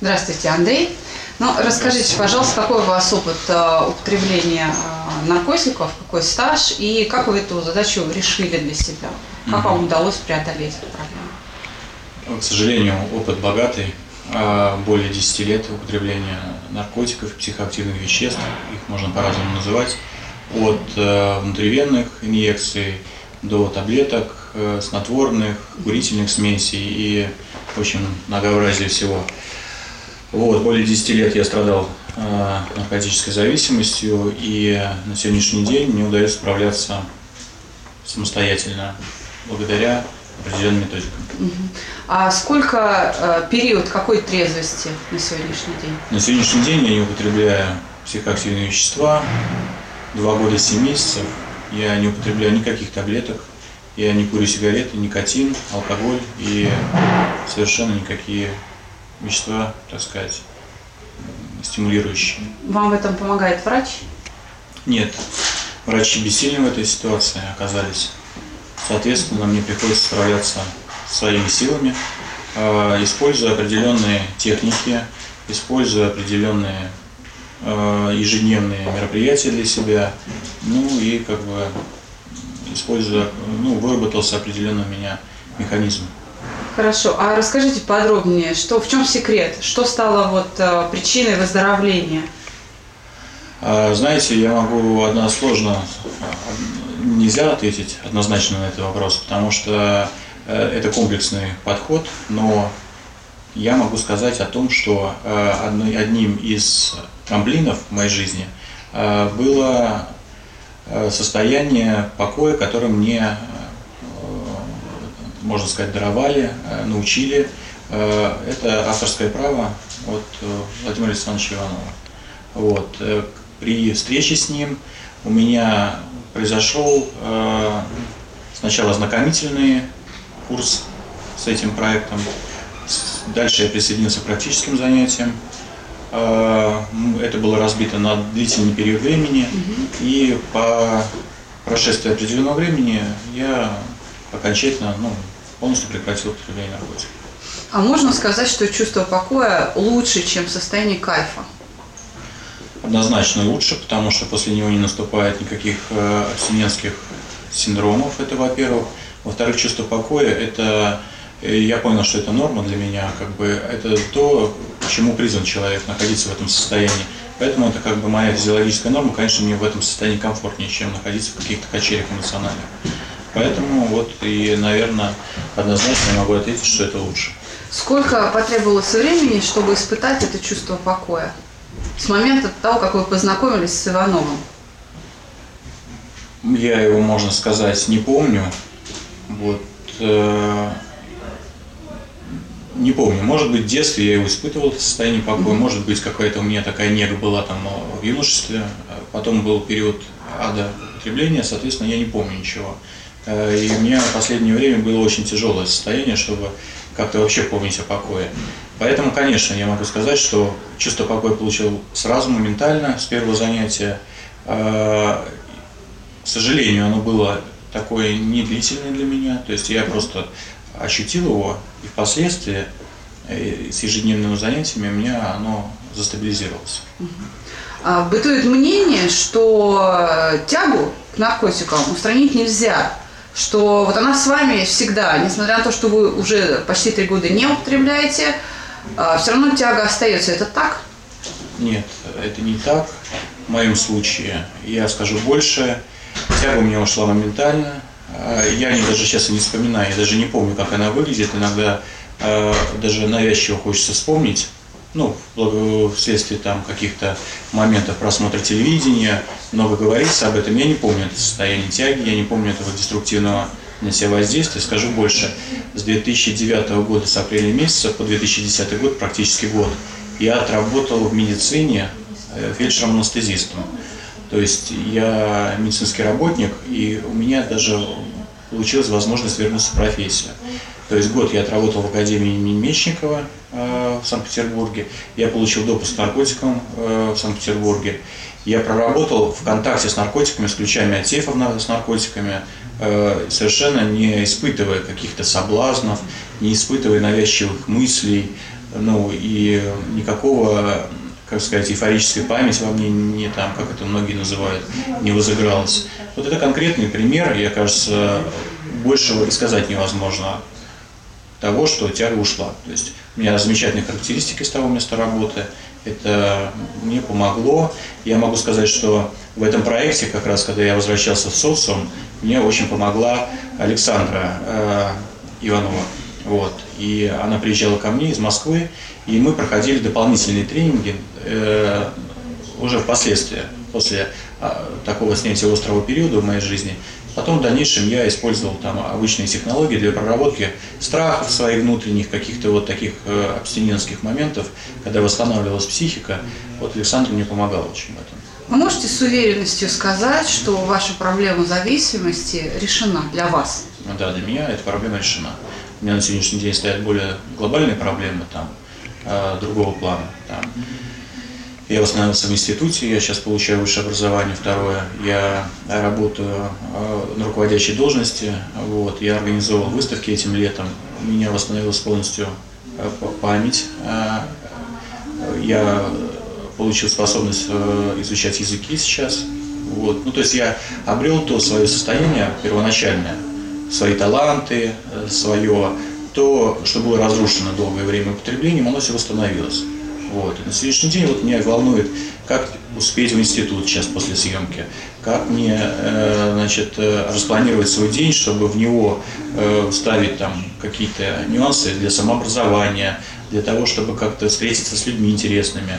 Здравствуйте, Андрей. Ну, расскажите, пожалуйста, какой у вас опыт употребления наркотиков, какой стаж и как вы эту задачу решили для себя? Как вам удалось преодолеть эту проблему? К сожалению, опыт богатый. Более 10 лет употребления наркотиков, психоактивных веществ, их можно по-разному называть, от внутривенных инъекций до таблеток, снотворных, курительных смесей и, в общем, многообразие всего. Вот, более 10 лет я страдал наркотической зависимостью, и на сегодняшний день мне удается справляться самостоятельно благодаря определенным методикам. А сколько период какой трезвости на сегодняшний день? На сегодняшний день я не употребляю психоактивные вещества. 2 года 7 месяцев. Я не употребляю никаких таблеток. Я не курю сигареты, никотин, алкоголь и совершенно никакие вещества, так сказать, стимулирующие. Вам в этом помогает врач? Нет. Врачи бессильны в этой ситуации оказались. Соответственно, мне приходится справляться своими силами, используя определенные техники, используя определенные ежедневные мероприятия для себя, ну и как бы используя, ну, выработался определенный у меня механизм. Хорошо. А расскажите подробнее, что, в чем секрет, что стало вот причиной выздоровления? Знаете, я могу односложно, нельзя ответить однозначно на этот вопрос, потому что это комплексный подход, но я могу сказать о том, что одним из трамплинов в моей жизни было состояние покоя, которое мне, можно сказать, даровали, научили. Это авторское право от Владимира Александровича Иванова. Вот. При встрече с ним у меня произошел сначала ознакомительный курс с этим проектом, дальше я присоединился к практическим занятиям. Это было разбито на длительный период времени, и по прошествии определенного времени я окончательно, полностью прекратил употребление наркотиков. А можно сказать, что чувство покоя лучше, чем состояние кайфа? Однозначно лучше, потому что после него не наступает никаких абстинентских синдромов, это во-первых. Во-вторых, чувство покоя, это, я понял, что это норма для меня, как бы, это то, к чему призван человек, находиться в этом состоянии. Поэтому это как бы моя физиологическая норма, конечно, мне в этом состоянии комфортнее, чем находиться в каких-то качелях эмоциональных. Поэтому вот и, наверное, однозначно я могу ответить, что это лучше. Сколько потребовалось времени, чтобы испытать это чувство покоя? С момента того, как вы познакомились с Ивановым? Я его, можно сказать, не помню. Вот, не помню. Может быть, в детстве я его испытывал, в состоянии покоя. Может быть, какая-то у меня такая нега была там в юношестве. Потом был период ада употребления, соответственно, я не помню ничего. И у меня в последнее время было очень тяжелое состояние, чтобы как-то вообще помнить о покое. Поэтому, конечно, я могу сказать, что чувство покоя получил сразу, моментально, с первого занятия. К сожалению, оно было такое недлительное для меня. То есть я просто ощутил его, и впоследствии с ежедневными занятиями у меня оно застабилизировалось. Бытует мнение, что тягу к наркотикам устранить нельзя, что вот она с вами всегда, несмотря на то, что вы уже почти 3 года не употребляете, все равно тяга остается. Это так? Нет, это не так. В моем случае, я скажу больше, тяга у меня ушла моментально. Я даже сейчас и не вспоминаю, я даже не помню, как она выглядит. Иногда даже навязчиво хочется вспомнить, вследствие там каких-то моментов просмотра телевидения, много говорится об этом. Я не помню это состояние тяги, я не помню этого деструктивного на себя воздействия. Скажу больше, с 2009 года, с апреля месяца по 2010 год, практически год, я отработал в медицине фельдшером-анестезистом. То есть я медицинский работник, и у меня даже получилась возможность вернуться в профессию. То есть год я отработал в Академии имени Мечникова в Санкт-Петербурге. Я получил допуск к наркотикам в Санкт-Петербурге. Я проработал в контакте с наркотиками, с ключами от сейфов с наркотиками, совершенно не испытывая каких-то соблазнов, не испытывая навязчивых мыслей, ну и никакого, как сказать, эйфорической памяти во мне не там, как это многие называют, не возыгралась. Вот это конкретный пример, и, кажется, большего и сказать невозможно того, что тяга ушла. То есть у меня замечательные характеристики из того места работы, это мне помогло. Я могу сказать, что в этом проекте, как раз когда я возвращался в социум, мне очень помогла Александра Иванова. Вот. И она приезжала ко мне из Москвы, и мы проходили дополнительные тренинги уже впоследствии, после такого снятия острого периода в моей жизни. Потом в дальнейшем я использовал там обычные технологии для проработки страхов своих внутренних, каких-то вот таких абстинентских моментов, когда восстанавливалась психика. Вот Александр мне помогал очень в этом. Вы можете с уверенностью сказать, что ваша проблема зависимости решена для вас? Да, для меня эта проблема решена. У меня на сегодняшний день стоят более глобальные проблемы там, другого плана. Там. Я восстановился в институте, я сейчас получаю высшее образование, второе. Я работаю на руководящей должности, вот. Я организовал выставки этим летом. У меня восстановилась полностью память. Я получил способность изучать языки сейчас. Вот. Ну, то есть я обрел то свое состояние первоначальное, свои таланты, свое, то, что было разрушено долгое время употреблением, оно все восстановилось. Вот. И на сегодняшний день вот меня волнует, как успеть в институт сейчас после съемки, как мне распланировать свой день, чтобы в него вставить там какие-то нюансы для самообразования, для того, чтобы как-то встретиться с людьми интересными,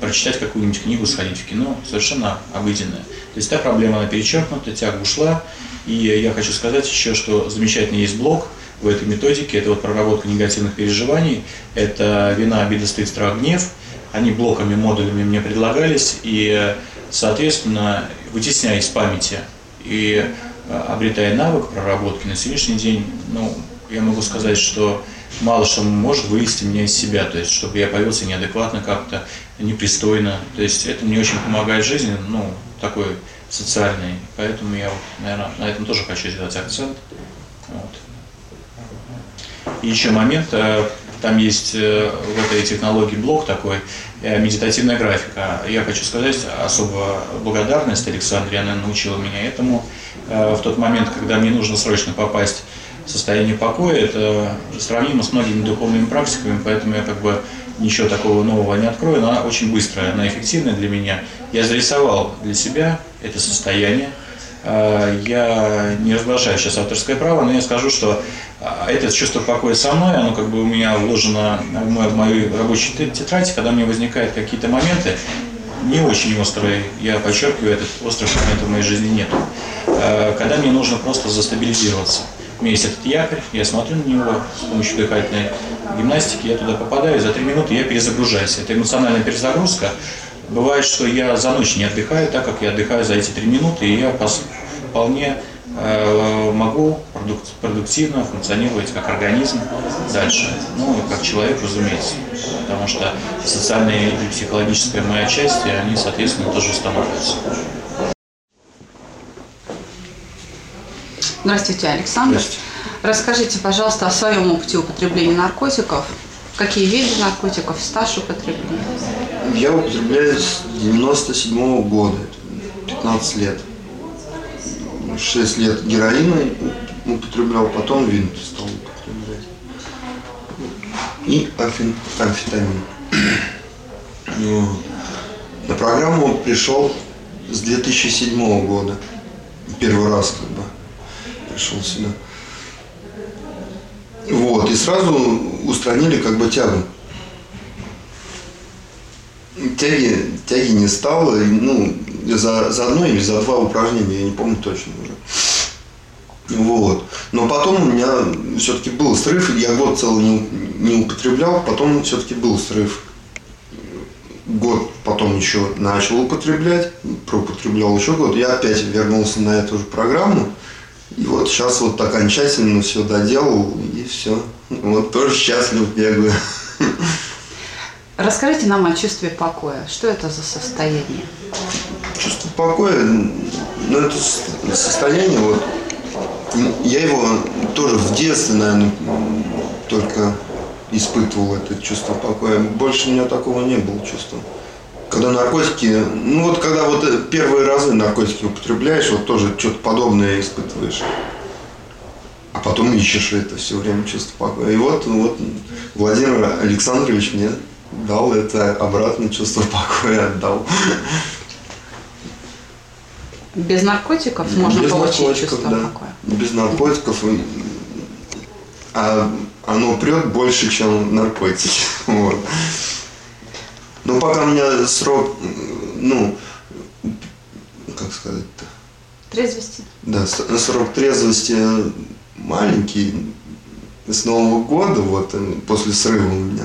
прочитать какую-нибудь книгу, сходить в кино, совершенно обыденное. То есть та проблема, она перечеркнута, тяга ушла. И я хочу сказать еще, что замечательный есть блок в этой методике. Это вот проработка негативных переживаний, это вина, обида, стыд, страх, гнев. Они блоками, модулями мне предлагались, и, соответственно, вытесняя из памяти и обретая навык проработки на сегодняшний день, ну, я могу сказать, что мало что может вывести меня из себя, то есть чтобы я повел себя неадекватно как-то, непристойно. То есть это мне очень помогает в жизни, ну, такой социальной. Поэтому я, наверное, на этом тоже хочу сделать акцент. Вот. И еще момент, там есть в этой технологии блок такой, медитативная графика. Я хочу сказать, особо благодарность Александре, она научила меня этому. В тот момент, когда мне нужно срочно попасть в состояние покоя, это сравнимо с многими духовными практиками, поэтому я как бы ничего такого нового не открою, но она очень быстрая, она эффективная для меня. Я зарисовал для себя это состояние. Я не разглашаю сейчас авторское право, но я скажу, что это чувство покоя со мной, оно как бы у меня вложено в мою рабочую тетрадь, когда мне возникают какие-то моменты, не очень острые, я подчеркиваю, этот острых моментов в моей жизни нет. Когда мне нужно просто застабилизироваться. У меня есть этот якорь, я смотрю на него с помощью дыхательной гимнастики, я туда попадаю, за 3 минуты я перезагружаюсь. Это эмоциональная перезагрузка. Бывает, что я за ночь не отдыхаю, так как я отдыхаю за эти 3 минуты, и я вполне могу продуктивно функционировать как организм дальше, ну и как человек, разумеется, потому что социальная и психологическая моя часть, они, соответственно, тоже устанавливаются. Здравствуйте, Александр. Здравствуйте. Расскажите, пожалуйста, о своем опыте употребления наркотиков. Какие виды наркотиков, стаж употребления? Я употребляю с 1997 года, 15 лет. 6 лет героина употреблял, потом вин стал употреблять. И амфетамин. На программу пришел с 2007 года. Первый раз как бы пришел сюда. Вот, и сразу устранили как бы тягу. Тяги не стало, ну, за одно или за 2 упражнения, я не помню точно уже. Вот. Но потом у меня все-таки был срыв, я год целый не употреблял, потом все-таки был срыв. Год потом еще начал употреблять, проупотреблял еще год, я опять вернулся на эту же программу. И вот сейчас вот окончательно все доделал, и все. Вот тоже счастлив бегаю. Расскажите нам о чувстве покоя. Что это за состояние? Чувство покоя, ну это состояние, вот, я его тоже в детстве, наверное, только испытывал это чувство покоя. Больше у меня такого не было чувства. Когда наркотики, ну вот когда вот первые разы наркотики употребляешь, вот тоже что-то подобное испытываешь. А потом ищешь это все время чувство покоя. И вот Владимир Александрович мне дал это обратно, чувство покоя отдал. Без наркотиков можно получить чувство покоя? Без наркотиков. А оно прет больше, чем наркотики. Вот. Но пока у меня срок, ну, как сказать-то? Трезвости? Да, срок трезвости маленький, с Нового года, вот, после срыва у меня.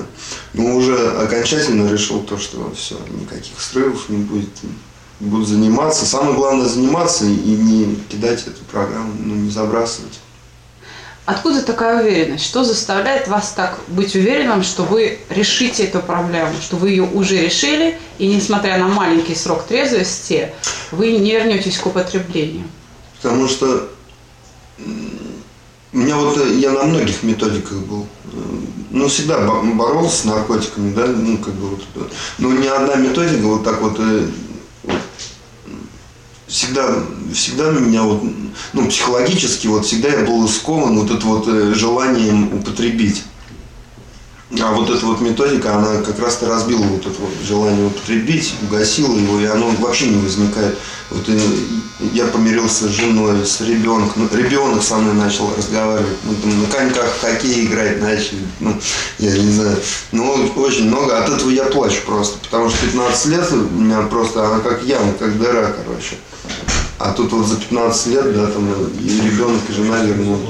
Но уже окончательно решил то, что все, никаких срывов не будет. Буду заниматься. Самое главное заниматься и не кидать эту программу, ну, не забрасывать. Откуда такая уверенность? Что заставляет вас так быть уверенным, что вы решите эту проблему, что вы ее уже решили, и несмотря на маленький срок трезвости, вы не вернетесь к употреблению? Потому что у меня вот, я на многих методиках был, ну, всегда боролся с наркотиками, да, ну, как бы вот, но ни одна методика вот так вот всегда меня вот, ну, психологически вот всегда я был скован вот это вот желанием употребить. А вот эта вот методика, она как раз-то разбила вот это вот желание употребить, угасила его, и оно вообще не возникает. Вот я помирился с женой, с ребенком. Ну, ребенок со мной начал разговаривать. Мы там на коньках в хоккей играть начали. Ну, я не знаю. Но очень много. От этого я плачу просто. Потому что 15 лет у меня просто, она как яма, как дыра, короче. А тут вот за 15 лет, да, там и ребенок, и жена вернулись.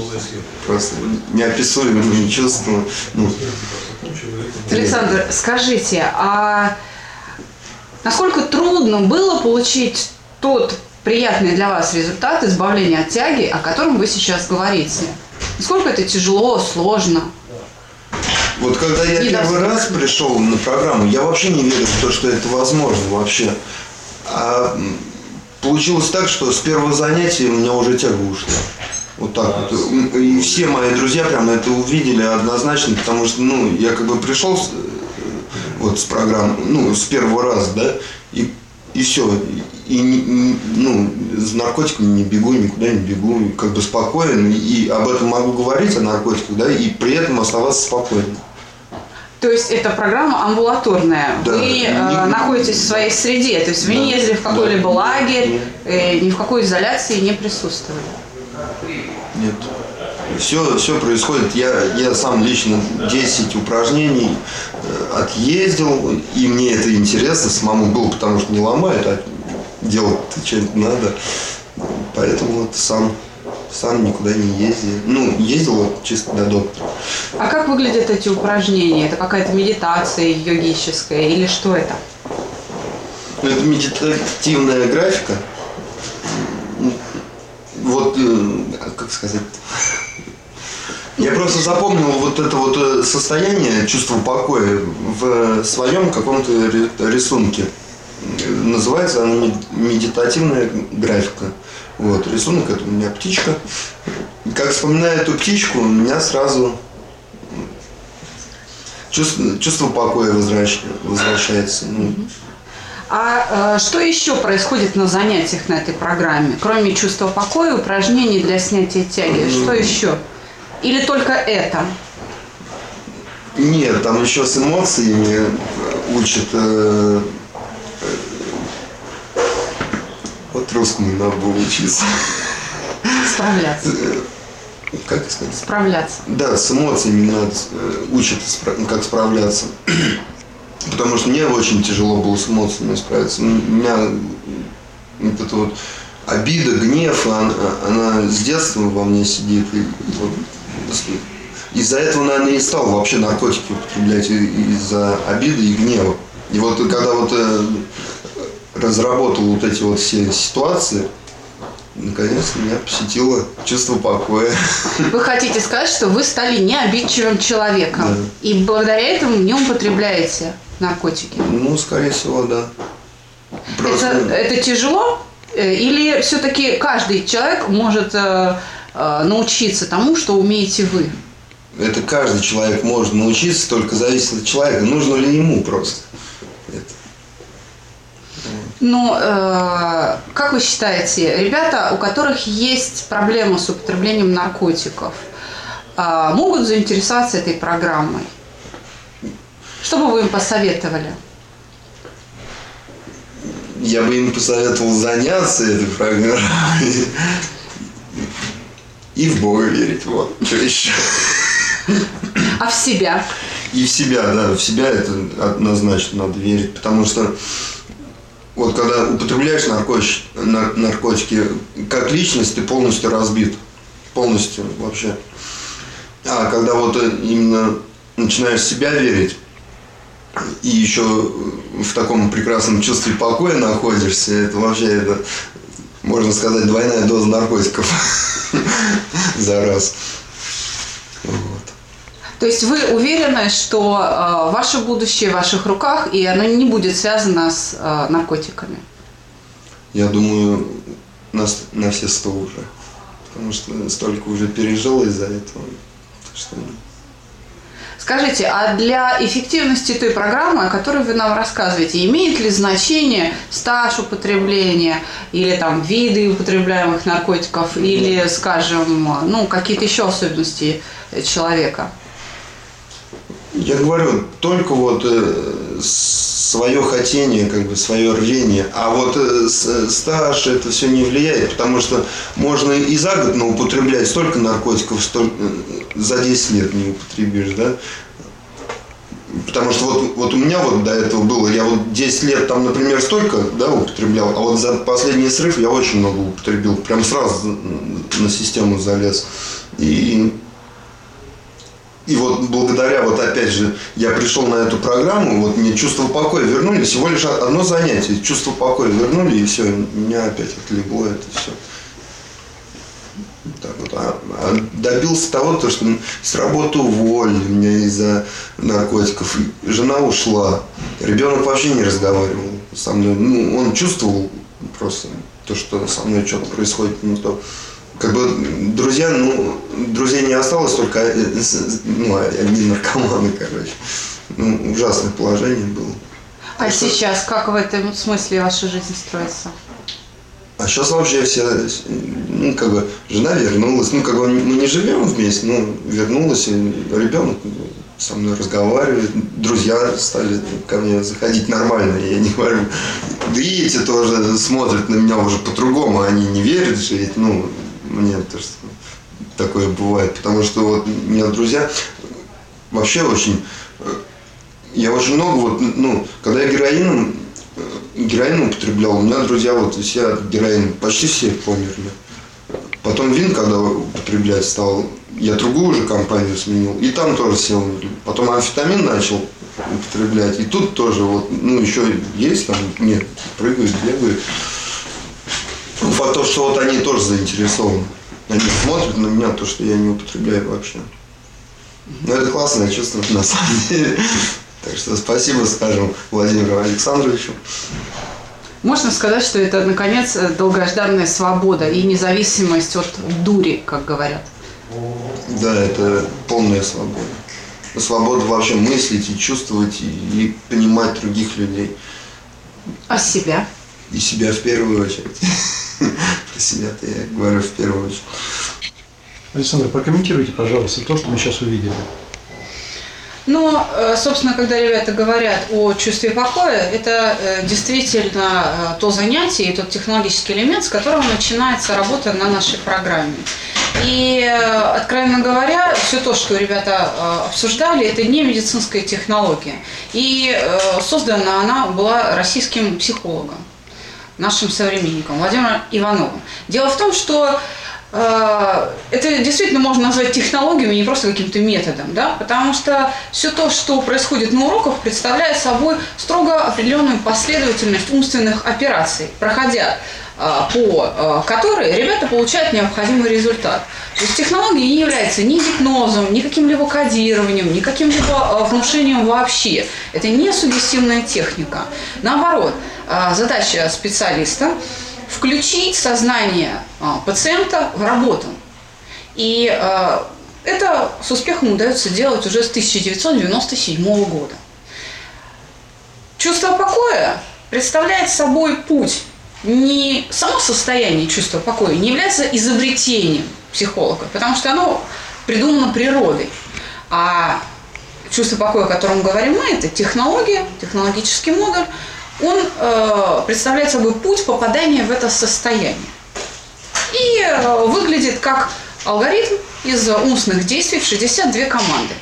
Просто неописуемые чувства. Ну. Александр, скажите, а насколько трудно было получить тот приятный для вас результат избавления от тяги, о котором вы сейчас говорите? Насколько это тяжело, сложно? Вот когда я первый раз пришел на программу, я вообще не верил в то, что это возможно вообще. А получилось так, что с первого занятия у меня уже тяга ушла. Вот так вот. И все мои друзья прямо это увидели однозначно, потому что, ну, я как бы пришел вот с программы, ну, с первого раза, да, и все. И, ну, с наркотиками не бегу, никуда не бегу, как бы спокоен, и об этом могу говорить, о наркотиках, да, и при этом оставаться спокойным. То есть эта программа амбулаторная, да, вы находитесь в своей среде, то есть вы не ездили в какой-либо лагерь, ни в какой изоляции не присутствовали? Нет. Все происходит. Я сам лично 10 упражнений отъездил, и мне это интересно самому было, потому что не ломает, а делать-то что-нибудь надо. Поэтому вот сам никуда не ездил. Ну, ездил вот чисто до доктора. А как выглядят эти упражнения? Это какая-то медитация йогическая или что это? Ну, это медитативная графика. Вот, как сказать, я просто запомнил вот это вот состояние, чувство покоя в своем каком-то рисунке. Называется она медитативная графика. Вот, рисунок, это у меня птичка. Как вспоминаю эту птичку, у меня сразу чувство покоя возвращается. А что еще происходит на занятиях на этой программе? Кроме чувства покоя, упражнений для снятия тяги, что еще? Или только это? Нет, там еще с эмоциями учат. Вот русскому надо было учиться. Справляться. Как сказать? Справляться. Да, с эмоциями надо учат, как справляться. Потому что мне очень тяжело было с эмоциями справиться. У меня вот эта вот обида, гнев, она с детства во мне сидит. Вот. Из-за этого, наверное, и стал вообще наркотики употреблять, из-за обиды и гнева. И вот когда вот разработал вот эти вот все ситуации, наконец меня посетило чувство покоя. Вы хотите сказать, что вы стали необидчивым человеком, да, и благодаря этому не употребляете наркотики? Ну, скорее всего, да. Просто... Это тяжело? Или все-таки каждый человек может научиться тому, что умеете вы? Это каждый человек может научиться, только зависит от человека, нужно ли ему просто. Ну, как вы считаете, ребята, у которых есть проблемы с употреблением наркотиков, могут заинтересоваться этой программой? Что бы вы им посоветовали? Я бы им посоветовал заняться этой программой и в Бога верить, вот, что еще. А в себя? И в себя, да, в себя это однозначно надо верить, потому что вот когда употребляешь наркотики, как личность ты полностью разбит, полностью вообще. А когда вот именно начинаешь в себя верить, и еще в таком прекрасном чувстве покоя находишься, это вообще, это, можно сказать, двойная доза наркотиков за раз. То есть вы уверены, что ваше будущее в ваших руках, и оно не будет связано с наркотиками? Я думаю, на все 100 уже. Потому что столько уже пережил из-за этого. Что... Скажите, а для эффективности той программы, о которой вы нам рассказываете, имеет ли значение стаж употребления или там виды употребляемых наркотиков, или, скажем, ну, какие-то еще особенности человека? Я говорю, только вот свое хотение, как бы свое рвение, а вот стаж это все не влияет, потому что можно и за год употреблять столько наркотиков, что за 10 лет не употребишь, да? Потому что вот у меня вот до этого было, я вот 10 лет там, например, столько, да, употреблял, а вот за последний срыв я очень много употребил, прям сразу на систему залез. И вот благодаря, вот опять же, я пришел на эту программу, вот мне чувство покоя вернули, всего лишь одно занятие, чувство покоя вернули, и все, меня опять отлегло это все. Так вот, добился того, то, что с работы уволили меня из-за наркотиков, жена ушла, ребенок вообще не разговаривал со мной, ну, он чувствовал просто то, что со мной что-то происходит не то. Как бы друзья, ну, друзей не осталось, только ну, одни наркоманы, короче. Ну, ужасное положение было. А что... сейчас как в этом смысле ваша жизнь строится? А сейчас вообще все, ну, как бы, жена вернулась, ну, как бы, мы не живем вместе, но вернулась, и ребенок со мной разговаривает, друзья стали ко мне заходить нормально, я не говорю, да и эти тоже смотрят на меня уже по-другому, они не верят же, ведь, ну, мне то, что такое бывает, потому что вот у меня друзья вообще очень, я очень много вот, ну, когда я героин употреблял, у меня друзья вот все от героина, почти все померли. Потом вин, когда употреблять стал, я другую уже компанию сменил, и там тоже все умерли. Потом амфетамин начал употреблять, и тут тоже вот, ну, еще есть там, нет, прыгают, бегают. Факт то, что вот они тоже заинтересованы. Они смотрят на меня, то, что я не употребляю вообще. Но это классное чувство на самом деле. Так что спасибо, скажем, Владимиру Александровичу. Можно сказать, что это, наконец, долгожданная свобода и независимость от дури, как говорят. Да, это полная свобода. Свобода вообще мыслить и чувствовать, и понимать других людей. А себя? И себя в первую очередь. Про себя-то я говорю в первую очередь. Александр, прокомментируйте, пожалуйста, то, что мы сейчас увидели. Ну, собственно, когда ребята говорят о чувстве покоя, это действительно то занятие и тот технологический элемент, с которого начинается работа на нашей программе. И, откровенно говоря, все то, что ребята обсуждали, это не медицинская технология. И создана она была российским психологом, нашим современником, Владимиром Ивановым. Дело в том, что это действительно можно назвать технологиями, не просто каким-то методом, да? Потому что все то, что происходит на уроках, представляет собой строго определенную последовательность умственных операций, проходя по которой ребята получают необходимый результат. То есть технология не является ни гипнозом, ни каким-либо кодированием, ни каким-либо внушением вообще. Это не суггестивная техника. Наоборот, задача специалиста – включить сознание пациента в работу. И Это с успехом удается делать уже с 1997 года. Чувство покоя представляет собой путь. Не само состояние чувства покоя не является изобретением психолога, потому что оно придумано природой. А чувство покоя, о котором говорим мы, это технология, технологический модуль. Он представляет собой путь попадания в это состояние. И выглядит как алгоритм из умственных действий в 62 команды.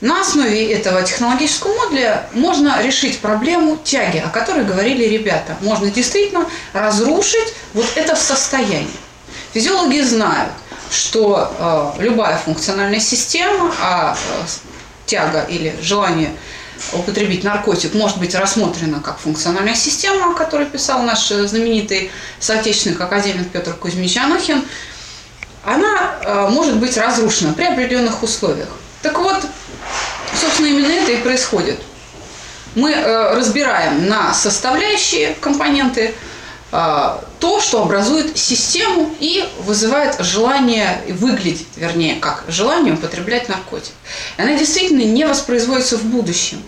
На основе этого технологического модуля можно решить проблему тяги, о которой говорили ребята. Можно действительно разрушить вот это состояние. Физиологи знают, что любая функциональная система, а тяга или желание употребить наркотик может быть рассмотрена как функциональная система, о которой писал наш знаменитый соотечественник академик Петр Кузьмич Анохин, она может быть разрушена при определенных условиях. Так вот, собственно, именно это и происходит. Мы разбираем на составляющие компоненты то, что образует систему и вызывает желание, выглядит, вернее, как желание употреблять наркотик. Она действительно не воспроизводится в будущем,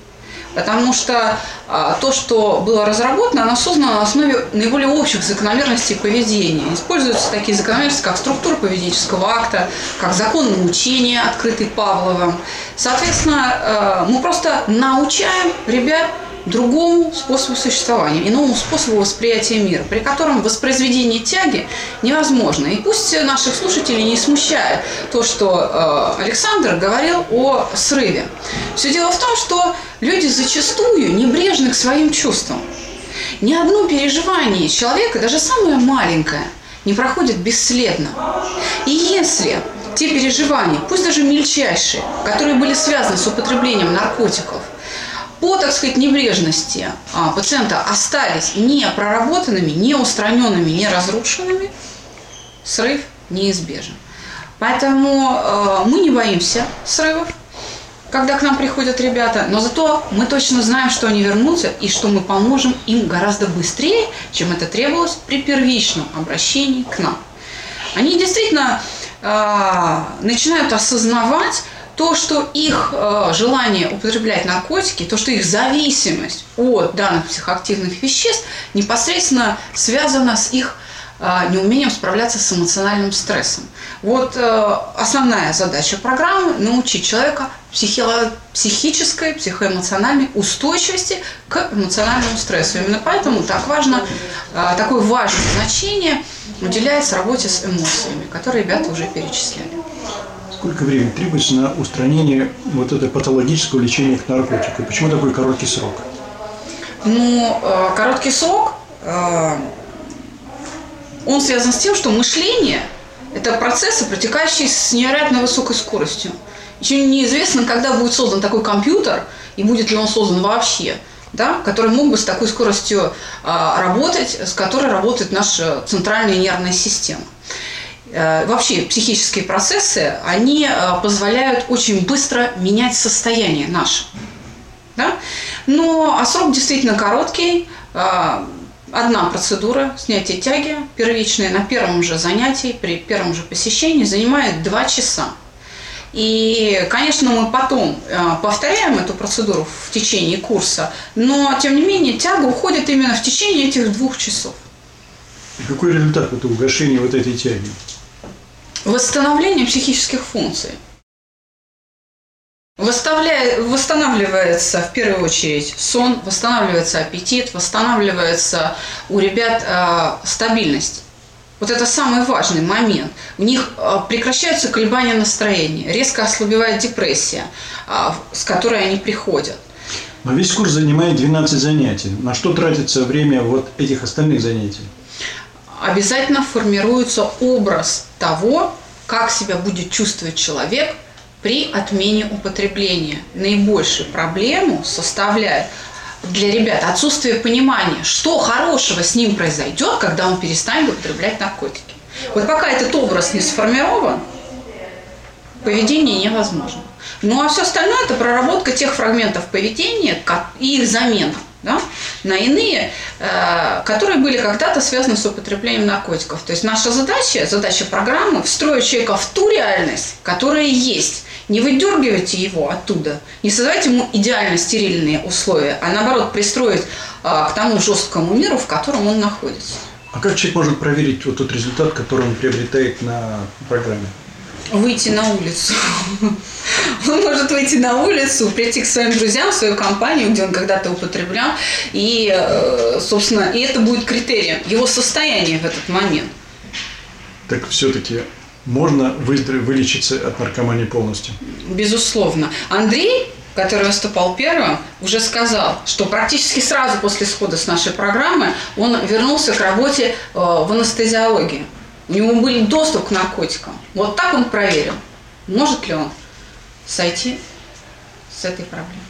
потому что то, что было разработано, оно создано на основе наиболее общих закономерностей поведения. Используются такие закономерности, как структура поведенческого акта, как закон научения, открытый Павловым. Соответственно, мы просто научаем ребят другому способу существования, иному способу восприятия мира, при котором воспроизведение тяги невозможно. И пусть наших слушателей не смущает то, что Александр говорил о срыве. Все дело в том, что люди зачастую небрежны к своим чувствам. Ни одно переживание человека, даже самое маленькое, не проходит бесследно. И если те переживания, пусть даже мельчайшие, которые были связаны с употреблением наркотиков, по, так сказать, небрежности пациента остались не проработанными, не устраненными, не разрушенными, срыв неизбежен. Поэтому мы не боимся срывов, когда к нам приходят ребята, но зато мы точно знаем, что они вернутся и что мы поможем им гораздо быстрее, чем это требовалось при первичном обращении к нам. Они действительно начинают осознавать то, что их желание употреблять наркотики, то, что их зависимость от данных психоактивных веществ непосредственно связано с их неумением справляться с эмоциональным стрессом. Вот основная задача программы – научить человека психической, психоэмоциональной устойчивости к эмоциональному стрессу. Именно поэтому так важно, такое важное значение уделяется работе с эмоциями, которые ребята уже перечисляли. Сколько времени требуется на устранение вот этой патологического лечения к наркотику? Почему такой короткий срок? Короткий срок, он связан с тем, что мышление – это процессы, протекающие с невероятно высокой скоростью. Еще неизвестно, когда будет создан такой компьютер, и будет ли он создан вообще, да, который мог бы с такой скоростью работать, с которой работает наша центральная нервная система. Вообще психические процессы, они позволяют очень быстро менять состояние наше. Да? А срок действительно короткий. Одна процедура снятия тяги первичная на первом же занятии, при первом же посещении занимает 2 часа. И, конечно, мы потом повторяем эту процедуру в течение курса, но, тем не менее, тяга уходит именно в течение этих 2 часов. И какой результат от угошения вот этой тяги? Восстановление психических функций. Восстанавливается в первую очередь сон, восстанавливается аппетит, восстанавливается у ребят стабильность. Вот это самый важный момент. У них прекращаются колебания настроения, резко ослабевает депрессия, с которой они приходят. Но весь курс занимает 12 занятий. На что тратится время вот этих остальных занятий? Обязательно формируется образ того, как себя будет чувствовать человек при отмене употребления. Наибольшую проблему составляет для ребят отсутствие понимания, что хорошего с ним произойдет, когда он перестанет употреблять наркотики. Вот пока этот образ не сформирован, поведение невозможно. А все остальное – это проработка тех фрагментов поведения и их замена. Да? на иные, которые были когда-то связаны с употреблением наркотиков. То есть наша задача, задача программы, встроить человека в ту реальность, которая есть. Не выдергивайте его оттуда, не создавайте ему идеально стерильные условия, а наоборот пристроить к тому жесткому миру, в котором он находится. А как человек может проверить вот тот результат, который он приобретает на программе? Выйти на улицу. Он может выйти на улицу, прийти к своим друзьям, в свою компанию, где он когда-то употреблял. И, собственно, и это будет критерием его состояния в этот момент. Так все-таки можно вылечиться от наркомании полностью? Безусловно. Андрей, который выступал первым, уже сказал, что практически сразу после схода с нашей программы он вернулся к работе в анестезиологии. У него был доступ к наркотикам. Вот так он проверил, может ли он сойти с этой проблемой.